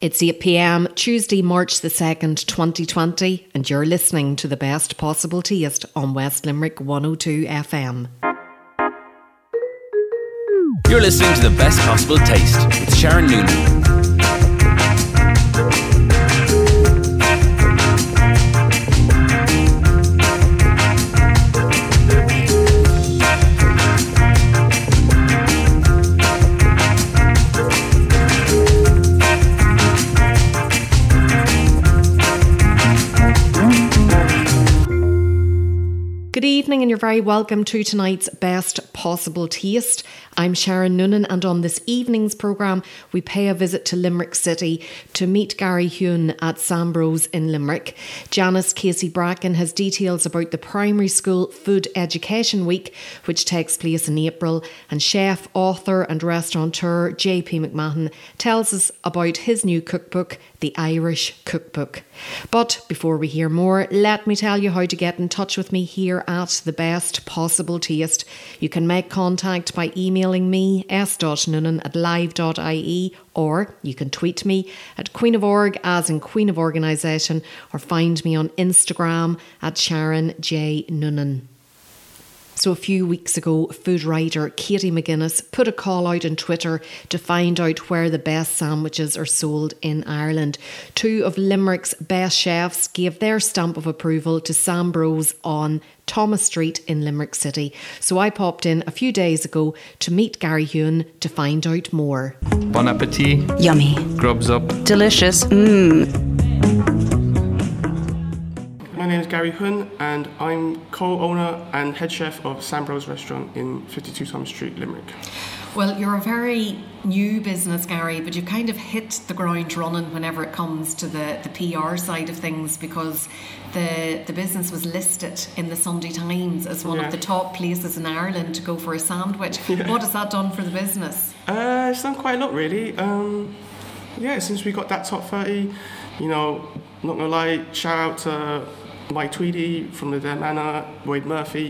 It's 8pm, Tuesday, March the 2nd, 2020, and you're listening to The Best Possible Taste on West Limerick 102 FM. You're listening to The Best Possible Taste with Sharon Noonan. Good evening and you're very welcome to tonight's Best Possible Taste. I'm Sharon Noonan, and on this evening's programme we pay a visit to Limerick City to meet Gary Hune at Sambros in Limerick. Janice Casey-Bracken has details about the Primary School Food Education Week, which takes place in April, and chef, author and restaurateur J.P. McMahon tells us about his new cookbook, The Irish Cookbook. But before we hear more, let me tell you how to get in touch with me here at The Best Possible Taste. You can make contact by emailing me, s.noonan@live.ie, or you can tweet me at Queen of Org, as in Queen of Organisation, or find me on Instagram at Sharon J. Noonan. So a few weeks ago, food writer Katie McGuinness put a call out on Twitter to find out where the best sandwiches are sold in Ireland. Two of Limerick's best chefs gave their stamp of approval to Sambros on Thomas Street in Limerick City. So I popped in a few days ago to meet Gary Hune to find out more. Bon appetit. Yummy. Grubs up. Delicious. My name is Gary Hune, and I'm co-owner and head chef of Sambros Restaurant in 52 Thomas Street, Limerick. Well, you're a very new business, Gary, but you kind of hit the ground running whenever it comes to the PR side of things, because the business was listed in the Sunday Times as one of the top places in Ireland to go for a sandwich. Yeah. What has that done for the business? It's done quite a lot, really. Since we got that top 30, not going to lie, shout out to Mike Tweedy from the Dead Manor, Wade Murphy,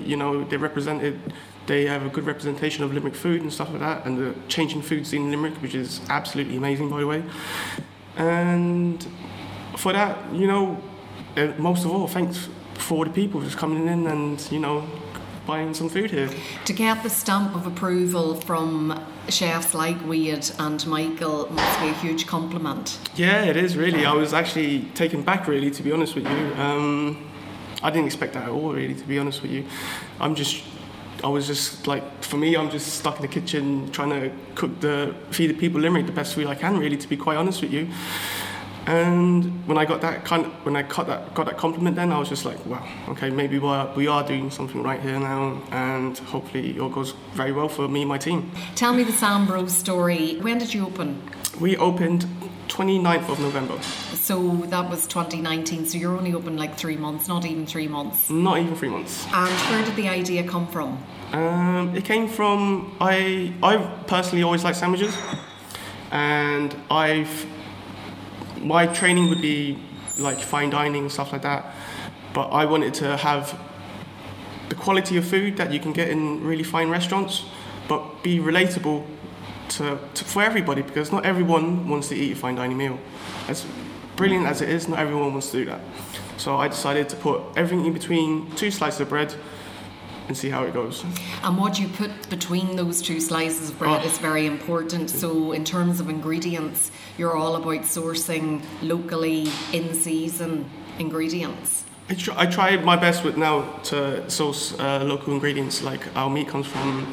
they have a good representation of Limerick food and stuff like that, and the changing food scene in Limerick, which is absolutely amazing, by the way. And for that, most of all, thanks for the people just coming in and, buying some food here. To get the stamp of approval from chefs like Wade and Michael must be a huge compliment. Yeah, it is, really. I was actually taken back, really, to be honest with you. I didn't expect that at all, really, to be honest with you. I'm just stuck in the kitchen trying to feed the people in Limerick the best food I can, really, to be quite honest with you. And when I got that compliment, then I was just like, wow, okay, maybe we are doing something right here now, and hopefully it all goes very well for me and my team. Tell me the Sambros story. When did you open? We opened 29th of November. So that was 2019, so you're only open like 3 months, not even 3 months. Not even 3 months. And where did the idea come from? It came from, I personally always liked sandwiches, and my training would be like fine dining, stuff like that, but I wanted to have the quality of food that you can get in really fine restaurants, but be relatable for everybody, because not everyone wants to eat a fine dining meal. As brilliant as it is, not everyone wants to do that. So I decided to put everything in between two slices of bread and see how it goes. And what you put between those two slices of bread is very important. So in terms of ingredients, you're all about sourcing locally, in-season ingredients. I try my best with now to source local ingredients. Like our meat comes from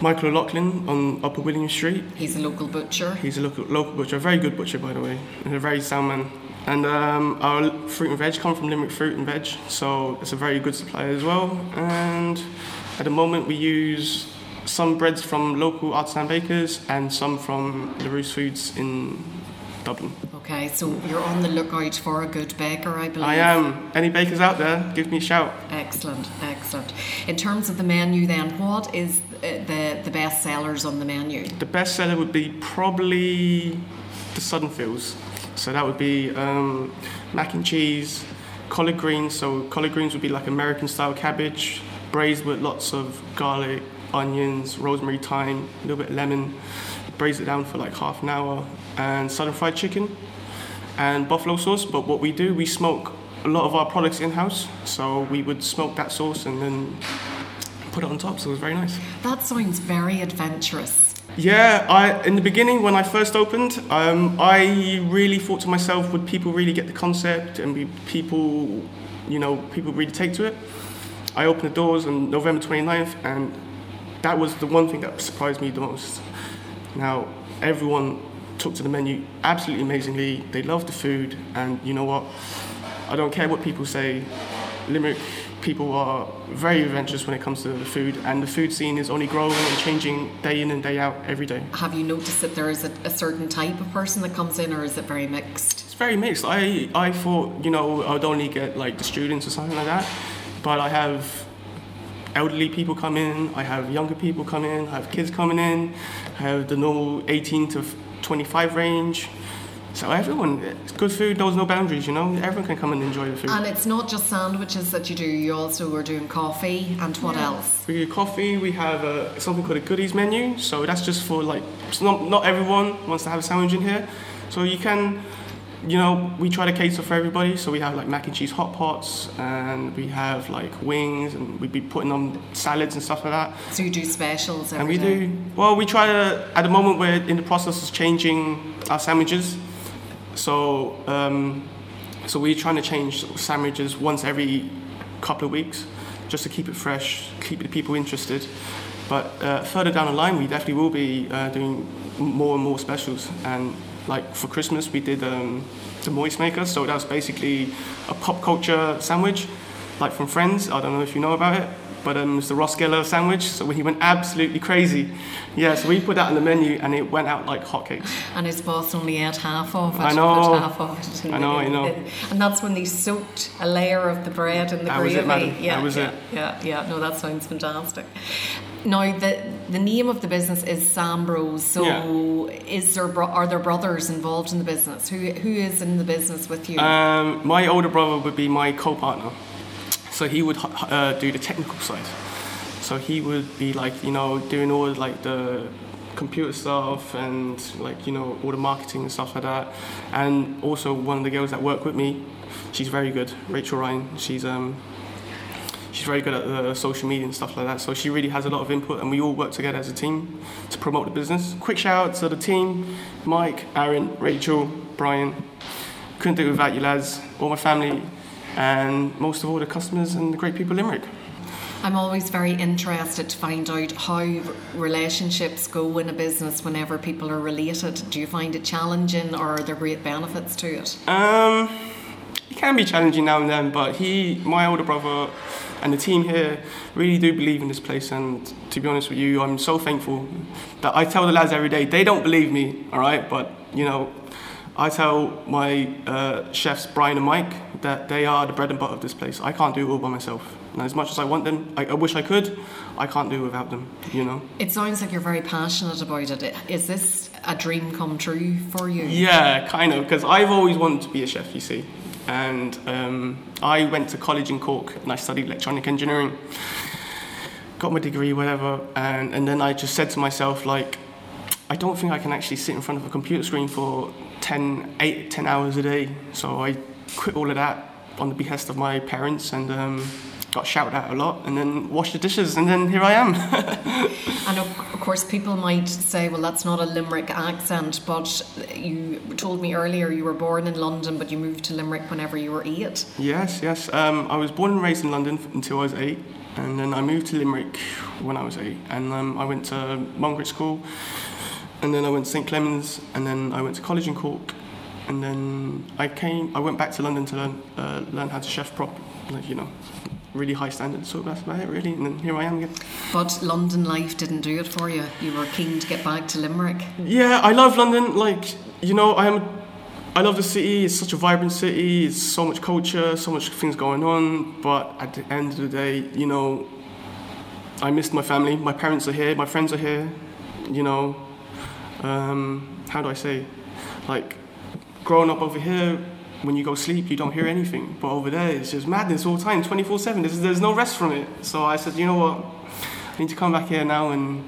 Michael O'Loughlin on Upper William Street. He's a local butcher. A very good butcher, by the way, and a very sound man. And our fruit and veg come from Limerick Fruit and Veg, so it's a very good supplier as well. And at the moment we use some breads from local artisan bakers and some from La Rousse Foods in Dublin. Okay, so you're on the lookout for a good baker, I believe. I am. Any bakers out there, give me a shout. Excellent. In terms of the menu then, what is the best sellers on the menu? The best seller would be probably the Southern Fields. So that would be mac and cheese, collard greens. So collard greens would be like American-style cabbage, braised with lots of garlic, onions, rosemary, thyme, a little bit of lemon, braise it down for like half an hour, and southern fried chicken and buffalo sauce. But what we do, we smoke a lot of our products in-house, so we would smoke that sauce and then put it on top, so it was very nice. That sounds very adventurous. Yeah, in the beginning when I first opened, I really thought to myself, would people really get the concept and people really take to it? I opened the doors on November 29th and that was the one thing that surprised me the most. Now, everyone took to the menu absolutely amazingly. They loved the food, and you know what? I don't care what people say. Limerick people are very adventurous when it comes to the food, and the food scene is only growing and changing day in and day out every day. Have you noticed that there is a certain type of person that comes in, or is it very mixed? It's very mixed. I thought, I would only get like the students or something like that, but I have elderly people come in, I have younger people come in, I have kids coming in, I have the normal 18 to 25 range. So everyone, it's good food, there's no boundaries, everyone can come and enjoy the food. And it's not just sandwiches that you do, you also are doing coffee, and what else? We do coffee, we have something called a goodies menu, so that's just for like, not everyone wants to have a sandwich in here, so you can, we try to cater for everybody, so we have like mac and cheese hot pots, and we have like wings, and we'd be putting on salads and stuff like that. So you do specials every day? We try to, at the moment we're in the process of changing our sandwiches. So we're trying to change sandwiches once every couple of weeks, just to keep it fresh, keep the people interested. But further down the line, we definitely will be doing more and more specials. And like for Christmas, we did the moist maker, so that was basically a pop culture sandwich, like from Friends. I don't know if you know about it, but it's the Ross Geller sandwich, so he went absolutely crazy. Yeah, so we put that on the menu and it went out like hotcakes. And his boss only ate half of it. I know. And that's when they soaked a layer of the bread in the gravy. That was it. No, that sounds fantastic. Now, the name of the business is Sambros, so are there brothers involved in the business? Who is in the business with you? My older brother would be my co-partner. So he would do the technical side. So he would be like, doing all like the computer stuff and like, all the marketing and stuff like that. And also one of the girls that work with me, she's very good, Rachel Ryan. She's very good at the social media and stuff like that. So she really has a lot of input, and we all work together as a team to promote the business. Quick shout out to the team, Mike, Aaron, Rachel, Brian. Couldn't do it without you lads, all my family, and most of all the customers and the great people in Limerick. I'm always very interested to find out how relationships go in a business whenever people are related. Do you find it challenging, or are there great benefits to it? It can be challenging now and then, but my older brother and the team here really do believe in this place, and to be honest with you, I'm so thankful that I tell the lads every day, they don't believe me, all right, but I tell my chefs, Brian and Mike, that they are the bread and butter of this place. I can't do it all by myself. And as much as I want them, I wish I could, I can't do it without them, It sounds like you're very passionate about it. Is this a dream come true for you? Yeah, kind of, because I've always wanted to be a chef, you see. And I went to college in Cork and I studied electronic engineering. Got my degree, whatever, and then I just said to myself, like, I don't think I can actually sit in front of a computer screen for 10 hours a day. So I quit all of that on the behest of my parents and got shouted at a lot, and then washed the dishes, and then here I am. And of course people might say, well, that's not a Limerick accent, but you told me earlier you were born in London, but you moved to Limerick whenever you were 8. Yes. I was born and raised in London until I was 8, and then I moved to Limerick when I was 8, and I went to Mungret School, and then I went to St Clemens, and then I went to college in Cork, and then I went back to London to learn how to chef prop, really high standards, so that's about it really, and then here I am again. But London life didn't do it for you, you were keen to get back to Limerick. Yeah, I love London, I love the city, it's such a vibrant city, it's so much culture, so much things going on, but at the end of the day, I missed my family, my parents are here, my friends are here, how do I say, like, growing up over here, when you go sleep, you don't hear anything. But over there, it's just madness all the time, 24/7. There's no rest from it. So I said, you know what? I need to come back here now and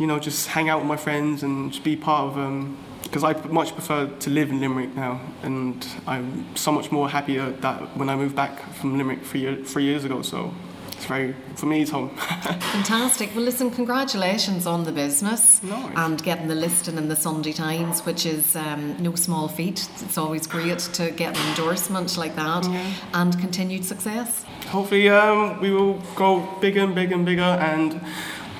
you know, just hang out with my friends and just be part of, because I much prefer to live in Limerick now, and I'm so much more happier that when I moved back from Limerick three years ago, so it's very, for me, it's home. Fantastic. Well, listen, congratulations on the business and getting the listing in the Sunday Times, which is no small feat. It's always great to get an endorsement like that, and continued success. Hopefully we will go bigger and bigger and bigger, and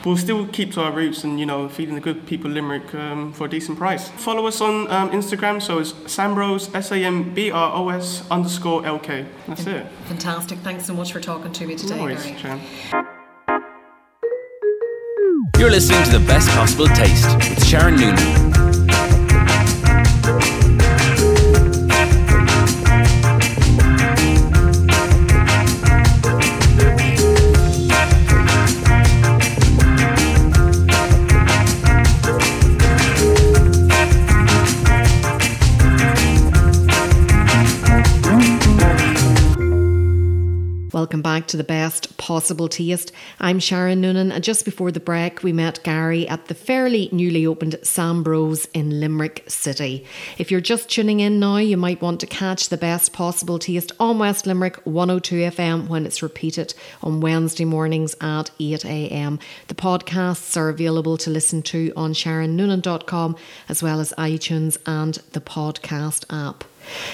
we'll still keep to our roots and, you know, feeding the good people of Limerick for a decent price. Follow us on Instagram, so it's Sambros, SAMBROS_LK. That's it. Fantastic. Thanks so much for talking to me today, Gary. You're listening to The Best Possible Taste with Sharon Noonan. Welcome back to The Best Possible Taste. I'm Sharon Noonan, and just before the break we met Gary at the fairly newly opened Sambros in Limerick City. If you're just tuning in now, you might want to catch The Best Possible Taste on West Limerick 102 FM when it's repeated on Wednesday mornings at 8 a.m. The podcasts are available to listen to on sharonnoonan.com as well as iTunes and the podcast app.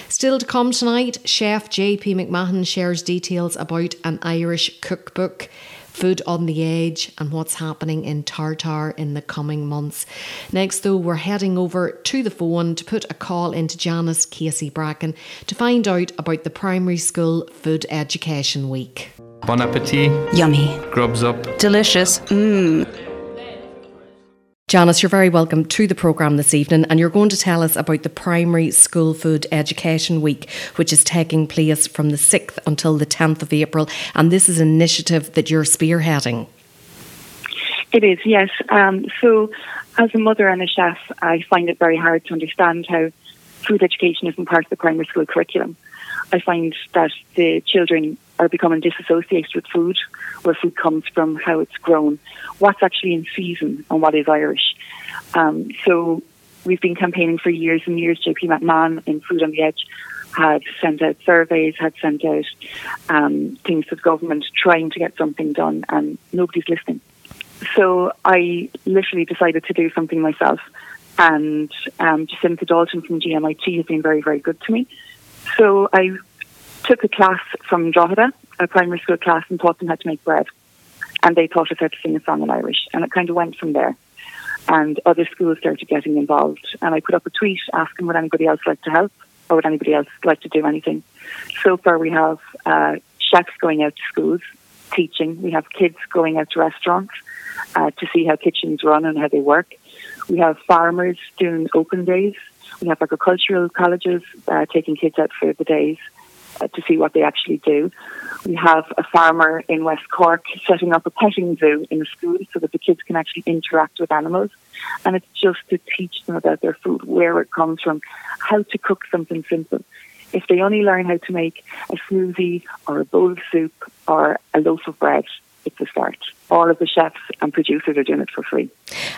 Still to come tonight, Chef J.P. McMahon shares details about an Irish cookbook, Food on the Edge, and what's happening in Tartar in the coming months. Next, though, we're heading over to the phone to put a call into Janice Casey-Bracken to find out about the Primary School Food Education Week. Bon appetit. Yummy. Grubs up. Delicious. Mmm. Janice, you're very welcome to the programme this evening, and you're going to tell us about the Primary School Food Education Week, which is taking place from the 6th until the 10th of April, and this is an initiative that you're spearheading. It is, yes. So as a mother and a chef, I find it very hard to understand how food education isn't part of the primary school curriculum. I find that the children are becoming disassociated with food, where food comes from, how it's grown, what's actually in season and what is Irish. So we've been campaigning for years and years. J.P. McMahon in Food on the Edge had sent out surveys, had sent out things to the government trying to get something done, and nobody's listening. So I literally decided to do something myself, and Jacinta Dalton from GMIT has been very, very good to me. So I took a class from Drogheda, a primary school class, and taught them how to make bread. And they taught us how to sing a song in Irish. And it kind of went from there. And other schools started getting involved. And I put up a tweet asking would anybody else like to help, or would anybody else like to do anything. So far we have chefs going out to schools, teaching. We have kids going out to restaurants to see how kitchens run and how they work. We have farmers doing open days. We have agricultural colleges taking kids out for the days to see what they actually do. We have a farmer in West Cork setting up a petting zoo in a school so that the kids can actually interact with animals. And it's just to teach them about their food, where it comes from, how to cook something simple. If they only learn how to make a smoothie or a bowl of soup or a loaf of bread, it's a start. All of the chefs and producers are doing it for free.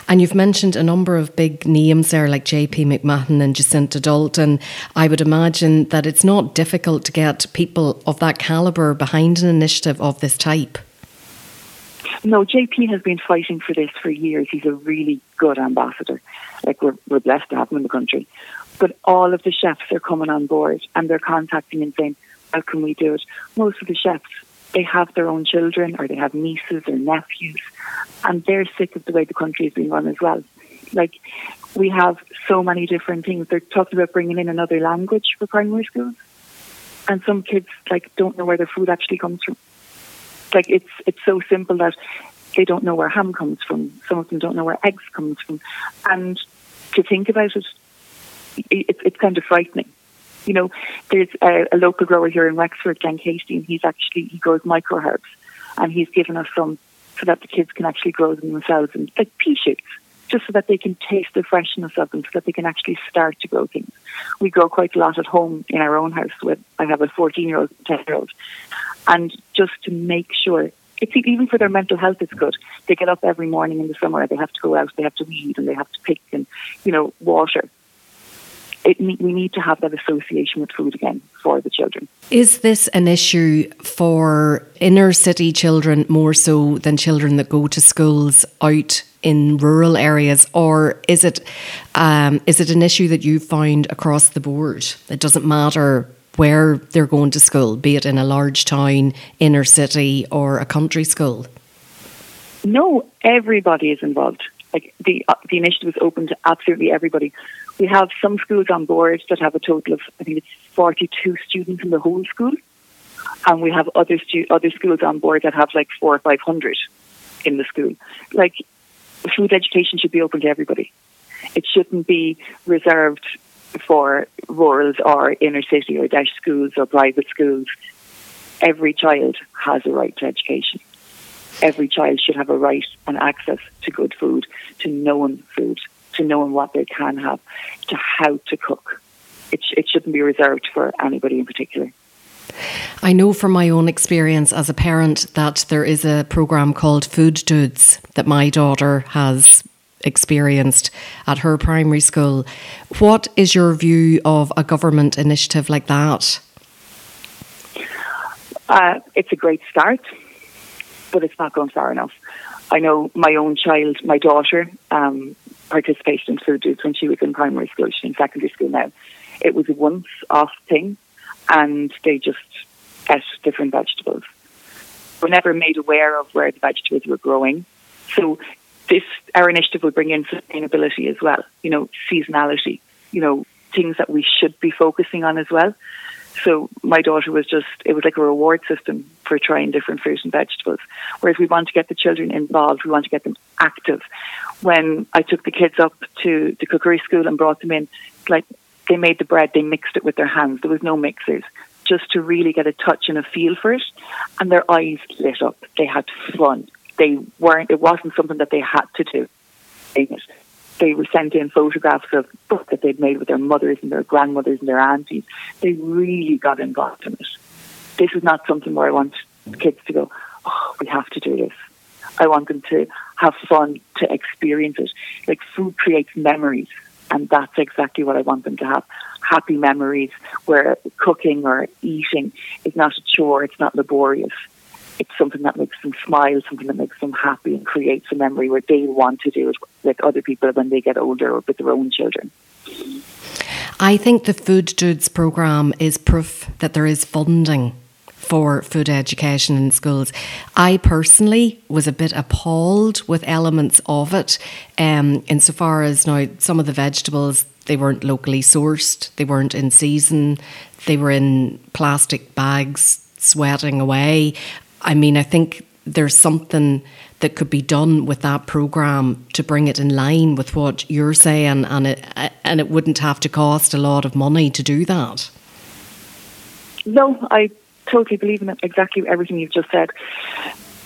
And you've mentioned a number of big names there, like J.P. McMahon and Jacinta Dalton. I would imagine that it's not difficult to get people of that calibre behind an initiative of this type. No, J.P. has been fighting for this for years. He's a really good ambassador. Like, we're blessed to have him in the country. But all of the chefs are coming on board, and they're contacting and saying, how can we do it? Most of the chefs, they have their own children, or they have nieces or nephews, and they're sick of the way the country is being run as well. Like, we have so many different things. They're talking about bringing in another language for primary schools, and some kids, like, don't know where their food actually comes from. Like, it's so simple that they don't know where ham comes from. Some of them don't know where eggs comes from. And to think about it, it's kind of frightening. You know, there's a local grower here in Wexford, Dan Casey, and he grows micro herbs, and he's given us some so that the kids can actually grow them themselves, and like pea shoots, just so that they can taste the freshness of them, so that they can actually start to grow things. We grow quite a lot at home in our own house. I have a 14-year-old, 10-year-old, and just to make sure it's even for their mental health, it's good. They get up every morning in the summer and they have to go out, they have to weed and they have to pick and, you know, water. We need to have that association with food again for the children. Is this an issue for inner city children more so than children that go to schools out in rural areas, or is it an issue that you find across the board? It doesn't matter where they're going to school, be it in a large town, inner city, or a country school? No, everybody is involved. Like the initiative is open to absolutely everybody. We have some schools on board that have a total of, I think it's 42 students in the whole school, and we have other schools on board that have like 400 or 500 in the school. Like, food education should be open to everybody. It shouldn't be reserved for rurals or inner city or dash schools or private schools. Every child has a right to education. Every child should have a right and access to good food, to knowing what they can have, to how to cook. It shouldn't be reserved for anybody in particular. I know from my own experience as a parent that there is a programme called Food Dudes that my daughter has experienced at her primary school. What is your view of a government initiative like that? It's a great start, but it's not going far enough. I know my own child, my daughter, participated in Food Dudes when she was in primary school. She's in secondary school now. It was a once-off thing, and they just ate different vegetables. We're never made aware of where the vegetables were growing. So our initiative will bring in sustainability as well, you know, seasonality, you know, things that we should be focusing on as well. So my daughter it was like a reward system for trying different fruit and vegetables. Whereas we want to get the children involved, we want to get them active. When I took the kids up to the cookery school and brought them in, it's like, they made the bread, they mixed it with their hands. There was no mixers, just to really get a touch and a feel for it. And their eyes lit up. They had fun. It wasn't something that they had to do. They were sent in photographs of books that they'd made with their mothers and their grandmothers and their aunties. They really got involved in it. This is not something where I want kids to go, oh, we have to do this. I want them to have fun, to experience it. Like, food creates memories. And that's exactly what I want them to have. Happy memories where cooking or eating is not a chore, it's not laborious. It's something that makes them smile, something that makes them happy and creates a memory where they want to do it, like other people when they get older or with their own children. I think the Food Dudes programme is proof that there is funding for food education in schools. I personally was a bit appalled with elements of it, insofar as now some of the vegetables, they weren't locally sourced, they weren't in season, they were in plastic bags sweating away. I mean, I think there's something that could be done with that programme to bring it in line with what you're saying, and it wouldn't have to cost a lot of money to do that. No, I totally believe in exactly everything you've just said.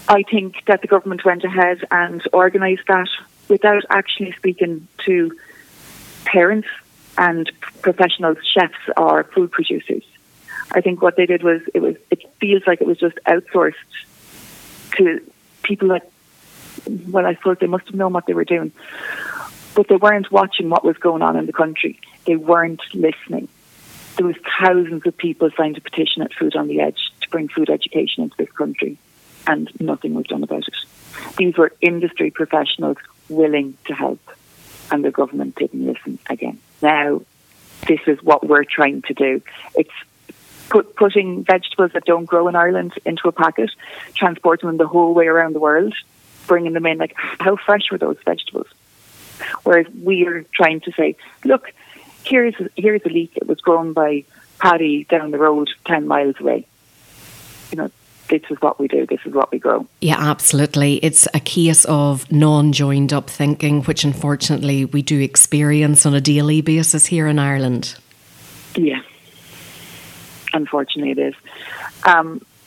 I think that the government went ahead and organised that without actually speaking to parents and professional chefs or food producers. I think what they did was, it feels like it was just outsourced to people that, well, I suppose they must have known what they were doing, but they weren't watching what was going on in the country. They weren't listening. There was thousands of people signed a petition at Food on the Edge to bring food education into this country, and nothing was done about it. These were industry professionals willing to help, and the government didn't listen again. Now, this is what we're trying to do. It's putting vegetables that don't grow in Ireland into a packet, transporting them the whole way around the world, bringing them in. Like, how fresh were those vegetables? Whereas we are trying to say, look, here's a leek. It was grown by Paddy down the road 10 miles away. You know, this is what we do. This is what we grow. Yeah, absolutely. It's a case of non-joined up thinking, which unfortunately we do experience on a daily basis here in Ireland. Yeah, unfortunately it is.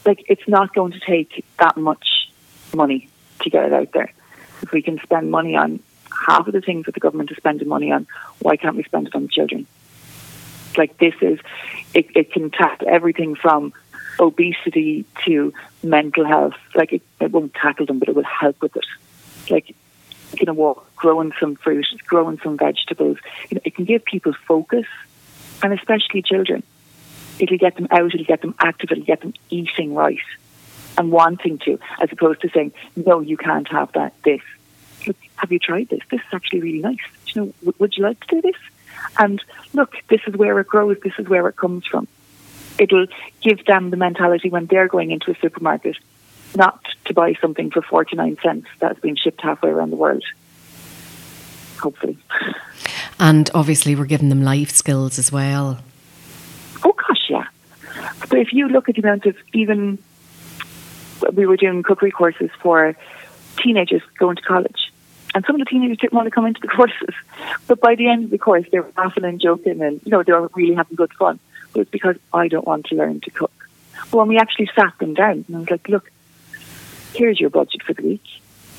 Like, it's not going to take that much money to get it out there. If we can spend money on half of the things that the government is spending money on, why can't we spend it on children? Like, it can tackle everything from obesity to mental health. Like, it won't tackle them, but it will help with it. Like, you know what, growing some fruit, growing some vegetables, you know, it can give people focus, and especially children. It'll get them out, it'll get them active, it'll get them eating right and wanting to, as opposed to saying, no, you can't have that, this. Look, have you tried this? This is actually really nice. Do you know, would you like to do this? And look, this is where it grows, this is where it comes from. It'll give them the mentality when they're going into a supermarket not to buy something for 49 cents that's been shipped halfway around the world. Hopefully. And obviously we're giving them life skills as well. Oh gosh, yeah. But if you look at the amount of, even we were doing cookery courses for teenagers going to college, and some of the teenagers didn't want to come into the courses, but by the end of the course they were laughing and joking, and you know, they were really having good fun. But it's because I don't want to learn to cook. But when we actually sat them down, and I was like, look, here's your budget for the week.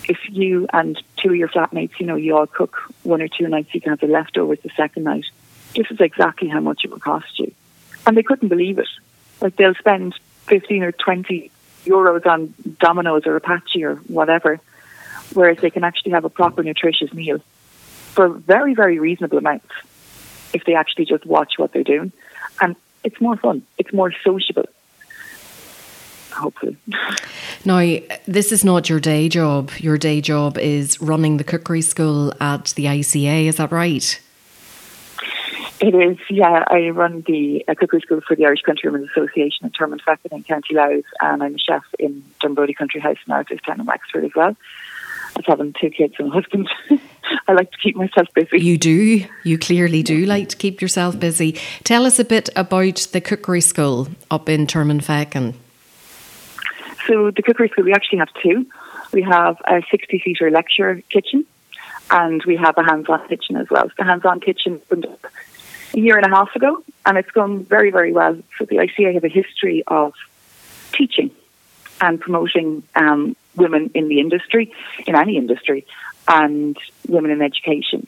If you and two of your flatmates, you know, you all cook one or two nights, you can have the leftovers the second night. This is exactly how much it will cost you. And they couldn't believe it. Like, they'll spend 15 or 20 euros on Domino's or Apache or whatever, whereas they can actually have a proper nutritious meal for very, very reasonable amounts if they actually just watch what they're doing. And it's more fun. It's more sociable. Hopefully. Now, this is not your day job. Your day job is running the cookery school at the ICA, is that right? It is, yeah. I run the cookery school for the Irish Country Women's Association in Termin in County Louth, and I'm a chef in Dunbrody Country House in Archestown and Wexford as well. I'm having two kids and a husband. I like to keep myself busy. You do. You clearly do like to keep yourself busy. Tell us a bit about the cookery school up in Termin. So the cookery school, we actually have two. We have a 60-seater lecture kitchen, and we have a hands-on kitchen as well. So the hands-on kitchen opened up a year and a half ago, and it's gone very, very well. So the ICA have a history of teaching and promoting women in the industry, in any industry, and women in education.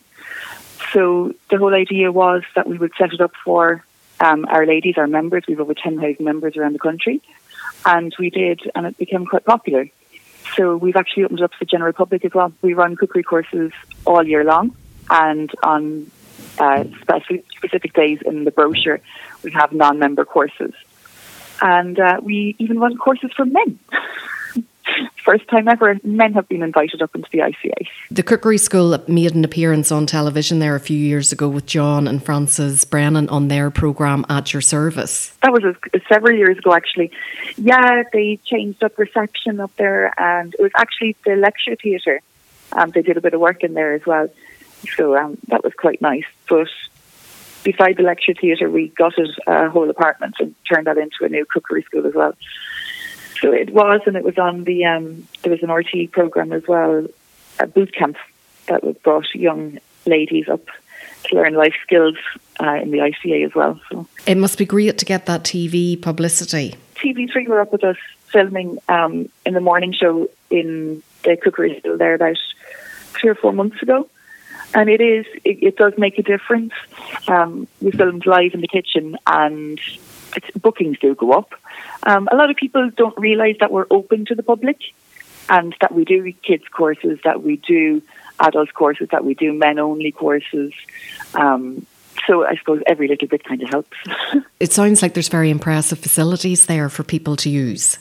So the whole idea was that we would set it up for our ladies, our members. We have over 10,000 members around the country. And we did, and it became quite popular. So we've actually opened it up to the general public as well. We run cookery courses all year long, and on specific days in the brochure, we have non-member courses. And we even run courses for men. First time ever, men have been invited up into the ICA. The cookery school made an appearance on television there a few years ago with John and Frances Brennan on their programme At Your Service. That was several years ago, actually. Yeah, they changed up reception up there, and it was actually the lecture theatre. They did a bit of work in there as well. So that was quite nice. But beside the lecture theatre, we gutted a whole apartment and turned that into a new cookery school as well. So it was, and it was on the, there was an RTE programme as well, a boot camp that brought young ladies up to learn life skills in the ICA as well. So it must be great to get that TV publicity. TV3 were up with us filming in the morning show in the cookery school there about 3 or 4 months ago. And it does make a difference. We filmed live in the kitchen, and bookings do go up. A lot of people don't realise that we're open to the public, and that we do kids' courses, that we do adult courses, that we do men-only courses. So I suppose every little bit kind of helps. It sounds like there's very impressive facilities there for people to use.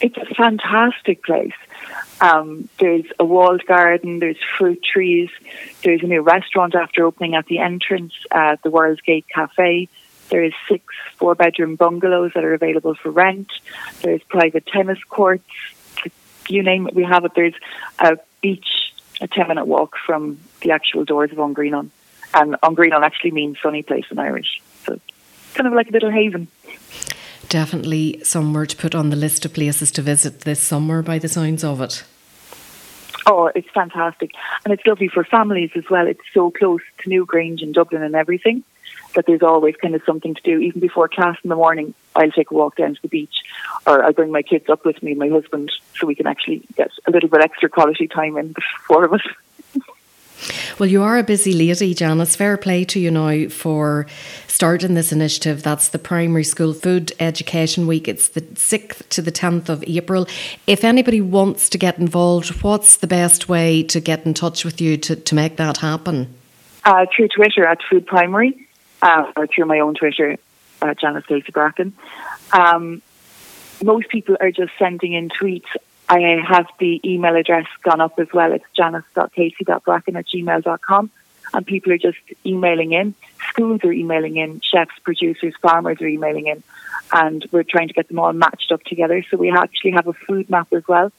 It's a fantastic place. There's a walled garden, there's fruit trees, there's a new restaurant after opening at the entrance, the World's Gate Café. There is 6 4-bedroom bungalows that are available for rent. There's private tennis courts. You name it, we have it. There's a beach, a 10-minute walk from the actual doors of Ungrenon. And Ungrenon actually means sunny place in Irish. So it's kind of like a little haven. Definitely somewhere to put on the list of places to visit this summer by the sounds of it. Oh, it's fantastic. And it's lovely for families as well. It's so close to Newgrange and Dublin and everything, that there's always kind of something to do. Even before class in the morning, I'll take a walk down to the beach, or I'll bring my kids up with me, my husband, so we can actually get a little bit extra quality time in, the four of us. Well, you are a busy lady, Janice. Fair play to you now for starting this initiative. That's the Primary School Food Education Week. It's the 6th to the 10th of April. If anybody wants to get involved, what's the best way to get in touch with you to make that happen? Through Twitter at Food Primary, or through my own Twitter, Janice Casey-Bracken. Most people are just sending in tweets. I have the email address gone up as well. It's janice.casey.bracken@gmail.com. And people are just emailing in. Schools are emailing in. Chefs, producers, farmers are emailing in. And we're trying to get them all matched up together. So we actually have a food map as well.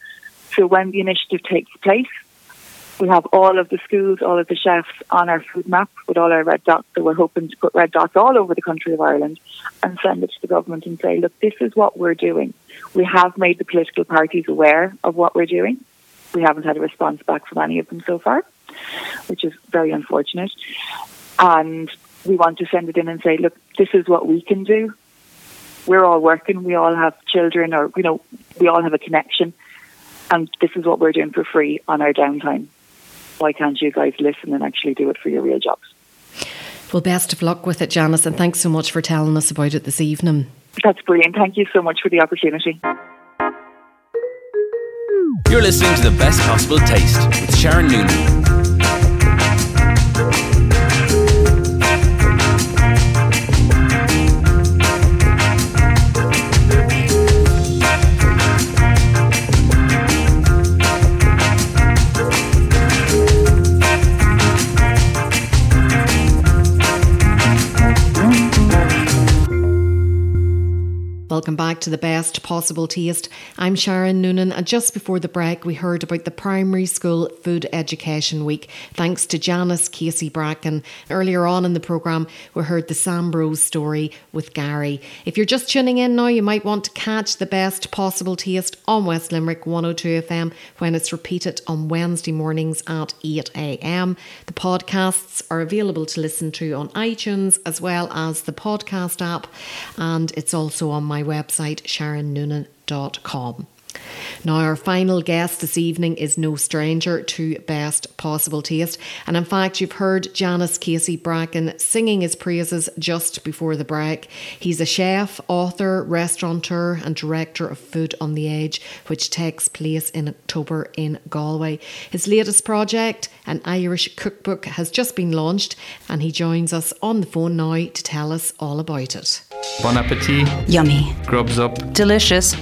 So when the initiative takes place, we have all of the schools, all of the chefs on our food map with all our red dots. So we're hoping to put red dots all over the country of Ireland and send it to the government and say, look, this is what we're doing. We have made the political parties aware of what we're doing. We haven't had a response back from any of them so far, which is very unfortunate. And we want to send it in and say, look, this is what we can do. We're all working. We all have children, or, you know, we all have a connection. And this is what we're doing for free on our downtime. Why can't you guys listen and actually do it for your real jobs? Well, best of luck with it, Janice, and thanks so much for telling us about it this evening. That's brilliant. Thank you so much for the opportunity. You're listening to The Best Possible Taste with Sharon Noonan. Welcome back to The Best Possible Taste. I'm Sharon Noonan, and just before the break we heard about the Primary School Food Education Week thanks to Janice Casey-Bracken. Earlier on in the programme we heard the Sambros story with Gary. If you're just tuning in now, you might want to catch The Best Possible Taste on West Limerick 102 FM when it's repeated on Wednesday mornings at 8 a.m. The podcasts are available to listen to on iTunes as well as the podcast app, and it's also on my website, SharonNoonan.com. Now, our final guest this evening is no stranger to Best Possible Taste, and in fact you've heard Janice Casey-Bracken singing his praises just before the break. He's a chef, author, restaurateur and director of Food on the Edge, which takes place in October in Galway. His latest project, an Irish cookbook, has just been launched, and he joins us on the phone now to tell us all about it. Bon appetit. Yummy. Grubs up. Delicious.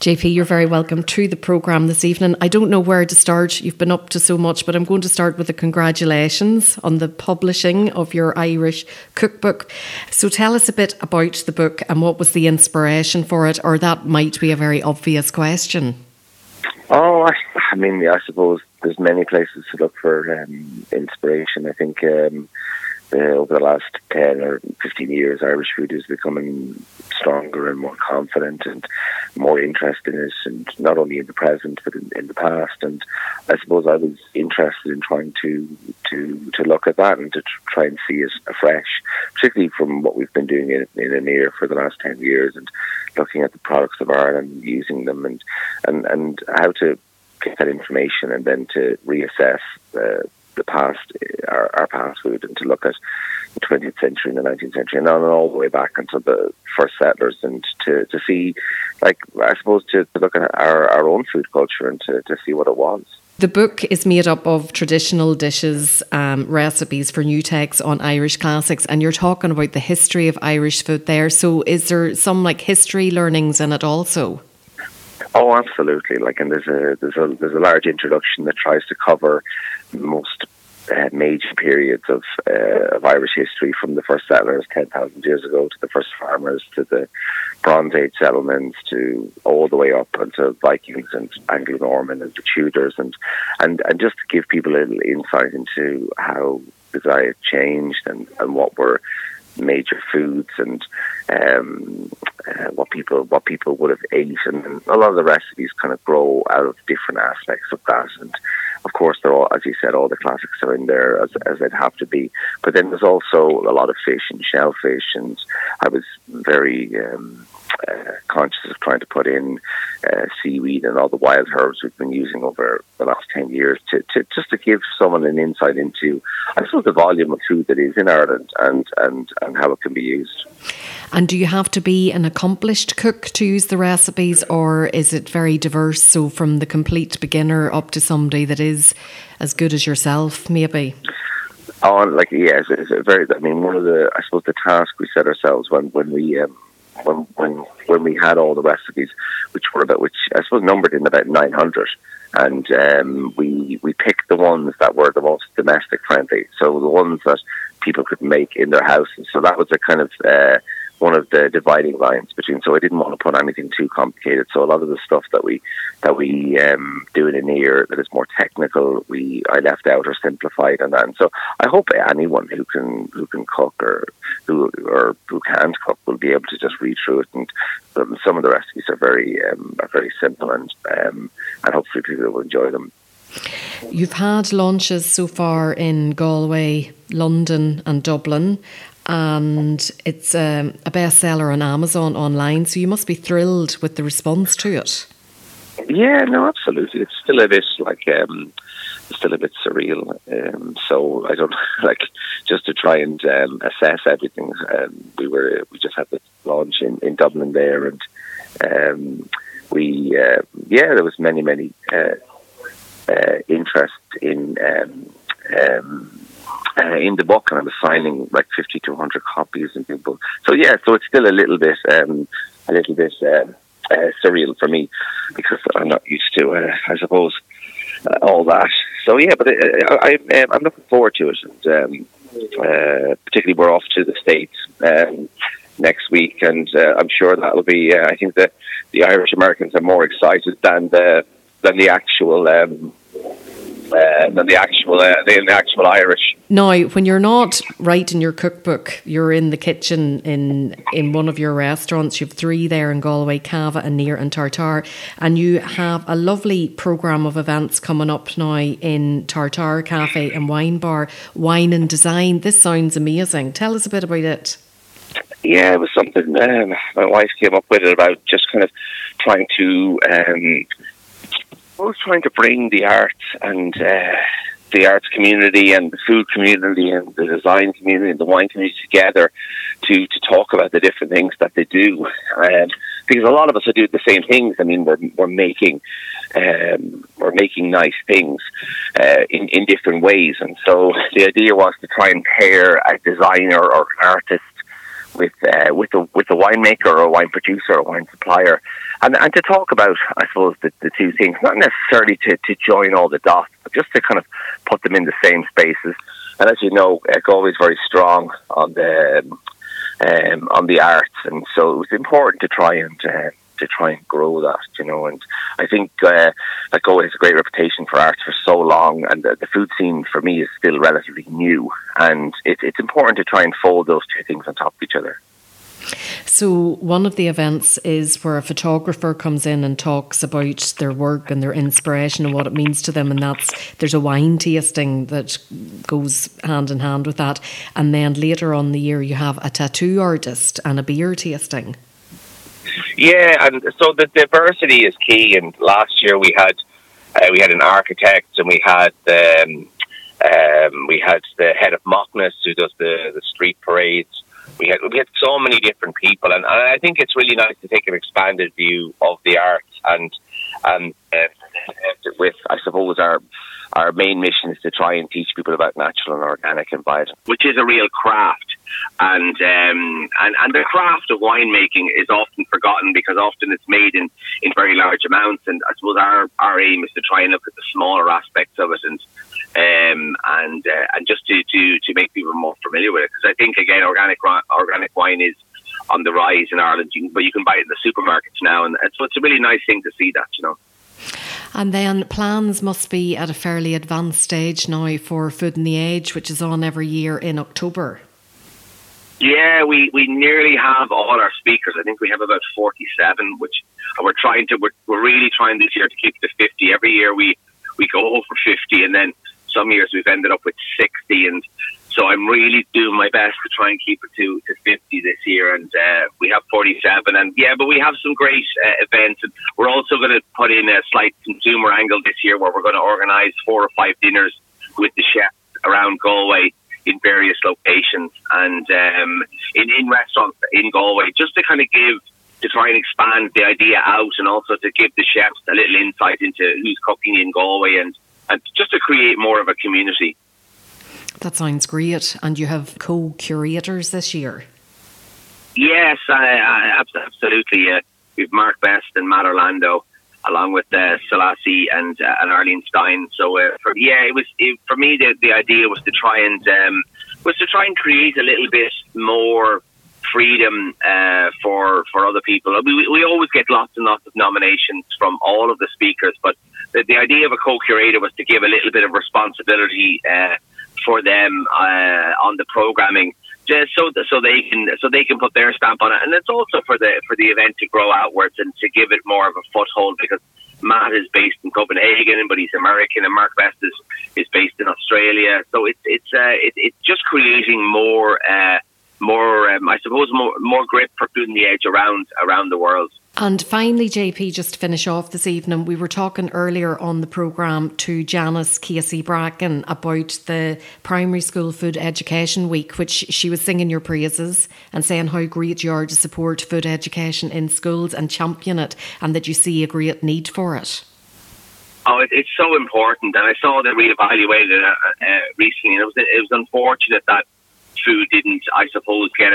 JP, you're very welcome to the programme this evening. I don't know where to start. You've been up to so much, but I'm going to start with the congratulations on the publishing of your Irish cookbook. So tell us a bit about the book and what was the inspiration for it, or that might be a very obvious question. Oh, I mean, I suppose there's many places to look for inspiration. I think over the last 10 or 15 years, Irish food is becoming stronger and more confident and more interest in it, and not only in the present but in the past. And I suppose I was interested in trying to look at that and to try and see it afresh, particularly from what we've been doing in Aniar for the last 10 years and looking at the products of Ireland, using them, and how to get that information and then to reassess the past, our past food, and to look at the 20th century and the 19th century and all the way back until the first settlers, and to see, like, I suppose, to look at our own food culture and to see what it was. The book is made up of traditional dishes, recipes for new takes on Irish classics, and you're talking about the history of Irish food there. So is there some, like, history learnings in it also? Oh, absolutely! Like, and there's a large introduction that tries to cover most major periods of Irish history, from the first settlers 10,000 years ago to the first farmers to the Bronze Age settlements to all the way up until Vikings and Anglo-Norman and the Tudors, and just to give people a little insight into how the diet changed and what were major foods and what people would have ate, and a lot of the recipes kind of grow out of different aspects of that. And of course, they're all, as you said, all the classics are in there, as they'd have to be. But then there's also a lot of fish and shellfish, and I was very conscious of trying to put in seaweed and all the wild herbs we've been using over the last 10 years to give someone an insight into, I suppose, the volume of food that is in Ireland and how it can be used. And do you have to be an accomplished cook to use the recipes, or is it very diverse, so from the complete beginner up to somebody that is as good as yourself, maybe? Oh, like, yes, yeah, it's very, I mean, one of the, I suppose, the task we set ourselves when we had all the recipes, which I suppose numbered in about 900, and we picked the ones that were the most domestic friendly, so the ones that people could make in their houses. So that was a kind of one of the dividing lines between. So I didn't want to put anything too complicated. So a lot of the stuff that we do in Aniar that is more technical, I left out or simplified on that. And so I hope anyone who can cook or who can't cook will be able to just read through it. And some of the recipes are very simple, and hopefully people will enjoy them. You've had launches so far in Galway, London, and Dublin. And it's a bestseller on Amazon online, so you must be thrilled with the response to it. Yeah, no, absolutely. It's still a bit surreal. So I don't just to try and assess everything. We just had the launch in Dublin there, and there was many interest in the book, and I was signing 50 to 100 copies and people. So yeah, so it's still a little bit surreal for me, because I'm not used to, I suppose, all that. So yeah, but I'm looking forward to it, and particularly we're off to the States next week, and I'm sure that'll be. I think that the Irish Americans are more excited than the actual Irish. Now, when you're not writing your cookbook, you're in the kitchen in one of your restaurants. You have 3 there in Galway: Cava, Aniar and Tartar. And you have a lovely programme of events coming up now in Tartar Cafe and Wine Bar, Wine and Design. This sounds amazing. Tell us a bit about it. Yeah, it was something my wife came up with, it about just kind of trying to... I was trying to bring the arts and the arts community and the food community and the design community and the wine community together to talk about the different things that they do. Because a lot of us are doing the same things. I mean, we're making nice things in different ways. And so the idea was to try and pair a designer or artist with a winemaker or a wine producer or a wine supplier, and to talk about, I suppose, the two things, not necessarily to join all the dots, but just to kind of put them in the same spaces. And as you know, Galway's very strong on the arts, and so it was important to try and grow that, you know. And I think Galway has a great reputation for arts for so long, and the food scene for me is still relatively new, and it's important to try and fold those two things on top of each other. So one of the events is where a photographer comes in and talks about their work and their inspiration and what it means to them, and there's a wine tasting that goes hand in hand with that, and then later on the year you have a tattoo artist and a beer tasting. Yeah, and so the diversity is key. And last year we had an architect, and we had the head of Mochnus, who does the street parades. We had so many different people, and I think it's really nice to take an expanded view of the arts. And with, I suppose, our main mission is to try and teach people about natural and organic and bio, which is a real craft. And the craft of winemaking is often forgotten, because often it's made in very large amounts. And I suppose our aim is to try and look at the smaller aspects of it, and just to make people more familiar with it. Because I think, again, organic wine is on the rise in Ireland, but you can buy it in the supermarkets now, and so it's a really nice thing to see that, you know. And then plans must be at a fairly advanced stage now for Food on the Edge, which is on every year in October. Yeah, we nearly have all our speakers. I think we have about 47, which we're really trying this year to keep to 50. Every year we go over 50, and then some years we've ended up with 60, and So I'm really doing my best to try and keep it to 50 this year, and we have 47. And yeah, but we have some great events, and we're also going to put in a slight consumer angle this year, where we're going to organise 4 or 5 dinners with the chefs around Galway in various locations, and in restaurants in Galway, just to kind of try and expand the idea out, and also to give the chefs a little insight into who's cooking in Galway, and just to create more of a community. That sounds great. And you have co-curators this year? Yes, absolutely. We have Mark Best and Matt Orlando, along with Selassie and Arlene Stein. So for me, the idea was to try and create a little bit more freedom for other people. I mean, we always get lots and lots of nominations from all of the speakers, but the idea of a co-curator was to give a little bit of responsibility for them on the programming, just so they can put their stamp on it. And it's also for the event to grow outwards and to give it more of a foothold, because Matt is based in Copenhagen, but he's American, and Mark Best is based in Australia. So it's just creating more grip for Food on the Edge around the world. And finally, JP, just to finish off this evening, we were talking earlier on the programme to Janice Casey-Bracken about the Primary School Food Education Week, which she was singing your praises and saying how great you are to support food education in schools and champion it, and that you see a great need for it. Oh, it's so important, and I saw they reevaluated it recently, and it was unfortunate that food didn't, I suppose, get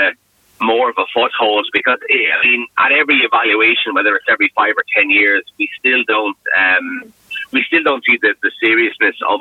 more of a foothold, because I mean, at every evaluation, whether it's every 5 or 10 years, we still don't see the seriousness of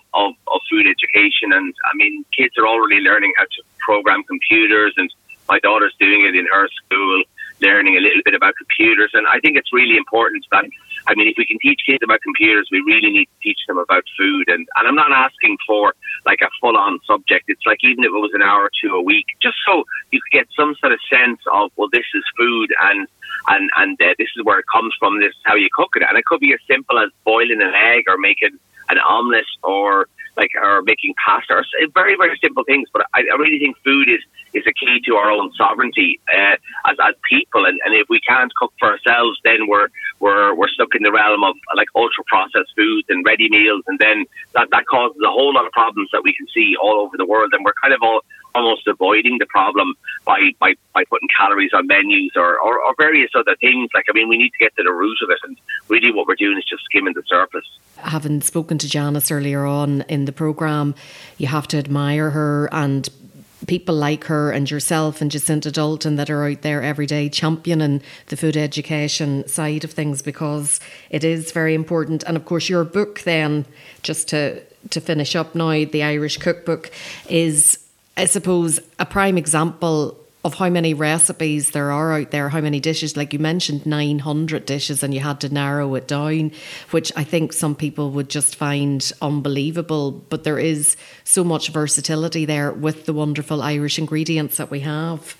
food education. And I mean, kids are already learning how to program computers, and my daughter's doing it in her school, learning a little bit about computers. And I think it's really important that, I mean, if we can teach kids about computers, we really need to teach them about food. And I'm not asking for like a full-on subject. It's like, even if it was an hour or two a week, just so you could get some sort of sense of, well, this is food, and this is where it comes from, this is how you cook it. And it could be as simple as boiling an egg, or making an omelette, or making pasta, or very, very simple things. But I really think food is a key to our own sovereignty as people. And if we can't cook for ourselves, then we're stuck in the realm of like ultra-processed foods and ready meals. And then that causes a whole lot of problems that we can see all over the world. And we're kind of almost avoiding the problem by putting calories on menus or various other things. Like, I mean, we need to get to the root of it, and really what we're doing is just skimming the surface. Having spoken to Janice earlier on in the programme, you have to admire her, and people like her and yourself and Jacinta Dalton that are out there every day championing the food education side of things, because it is very important. And of course, your book then, just to finish up now, The Irish Cookbook, is, I suppose, a prime example of how many recipes there are out there, how many dishes. Like you mentioned, 900 dishes, and you had to narrow it down, which I think some people would just find unbelievable. But there is so much versatility there with the wonderful Irish ingredients that we have.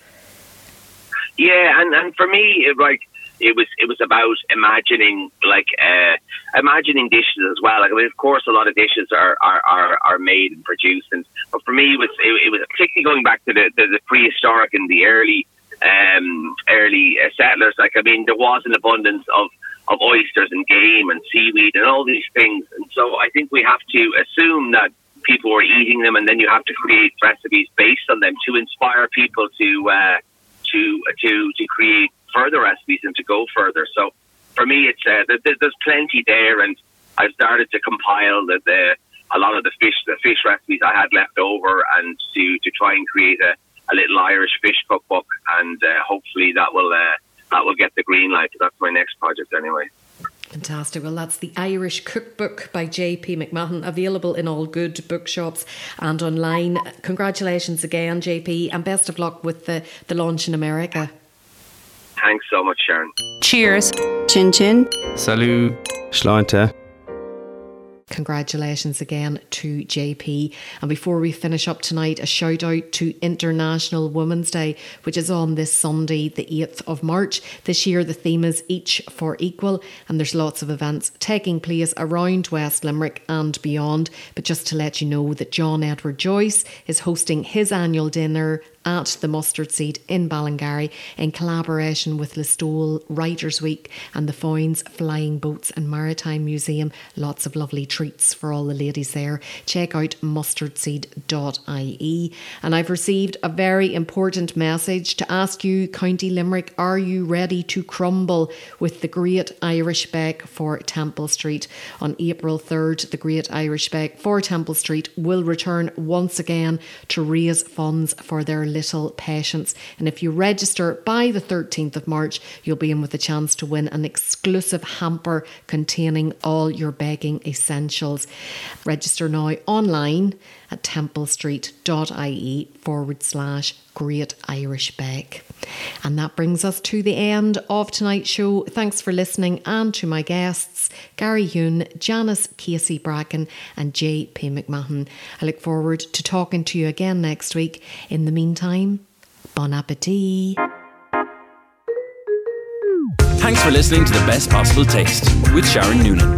Yeah, and for me, like, it was about imagining, like, imagining dishes as well. Like, I mean, of course, a lot of dishes are made and produced, but for me, it was particularly going back to the prehistoric and the early settlers. Like, I mean, there was an abundance of oysters and game and seaweed and all these things, and so I think we have to assume that people were eating them, and then you have to create recipes based on them to inspire people to create further recipes and to go further. So for me, it's there's plenty there, and I've started to compile a lot of the fish recipes I had left over, and to try and create a little Irish fish cookbook, and hopefully that will get the green light. That's my next project anyway. Fantastic. Well, that's The Irish Cookbook by J.P. McMahon, available in all good bookshops and online. Congratulations again, J.P., and best of luck with the launch in America. Thanks so much, Sharon. Cheers. Chin chin. Salut. Schleunter. Congratulations again to JP. And before we finish up tonight, a shout out to International Women's Day, which is on this Sunday, the 8th of March. This year, the theme is Each for Equal, and there's lots of events taking place around West Limerick and beyond. But just to let you know that John Edward Joyce is hosting his annual dinner at the Mustard Seed in Ballingarry in collaboration with Listowel Writers Week and the Foynes Flying Boats and Maritime Museum. Lots of lovely treats for all the ladies there. Check out mustardseed.ie. And I've received a very important message to ask you, County Limerick, are you ready to crumble with the Great Irish Bake for Temple Street? On April 3rd, the Great Irish Bake for Temple Street will return once again to raise funds for their little patients, and if you register by the 13th of March you'll be in with a chance to win an exclusive hamper containing all your baking essentials. Register now online at templestreet.ie/Great Irish Bake. And that brings us to the end of tonight's show. Thanks for listening, and to my guests Gary Hune, Janice Casey-Bracken and J.P. McMahon. I look forward to talking to you again next week. In the meantime, bon appetit. Thanks for listening to The Best Possible Taste with Sharon Noonan.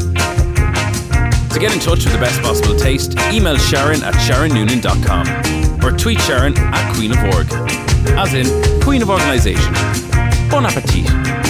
To get in touch with The Best Possible Taste, email Sharon at sharonnoonan.com or tweet Sharon at Queen of Org, as in Queen of Organisation. Bon appetit.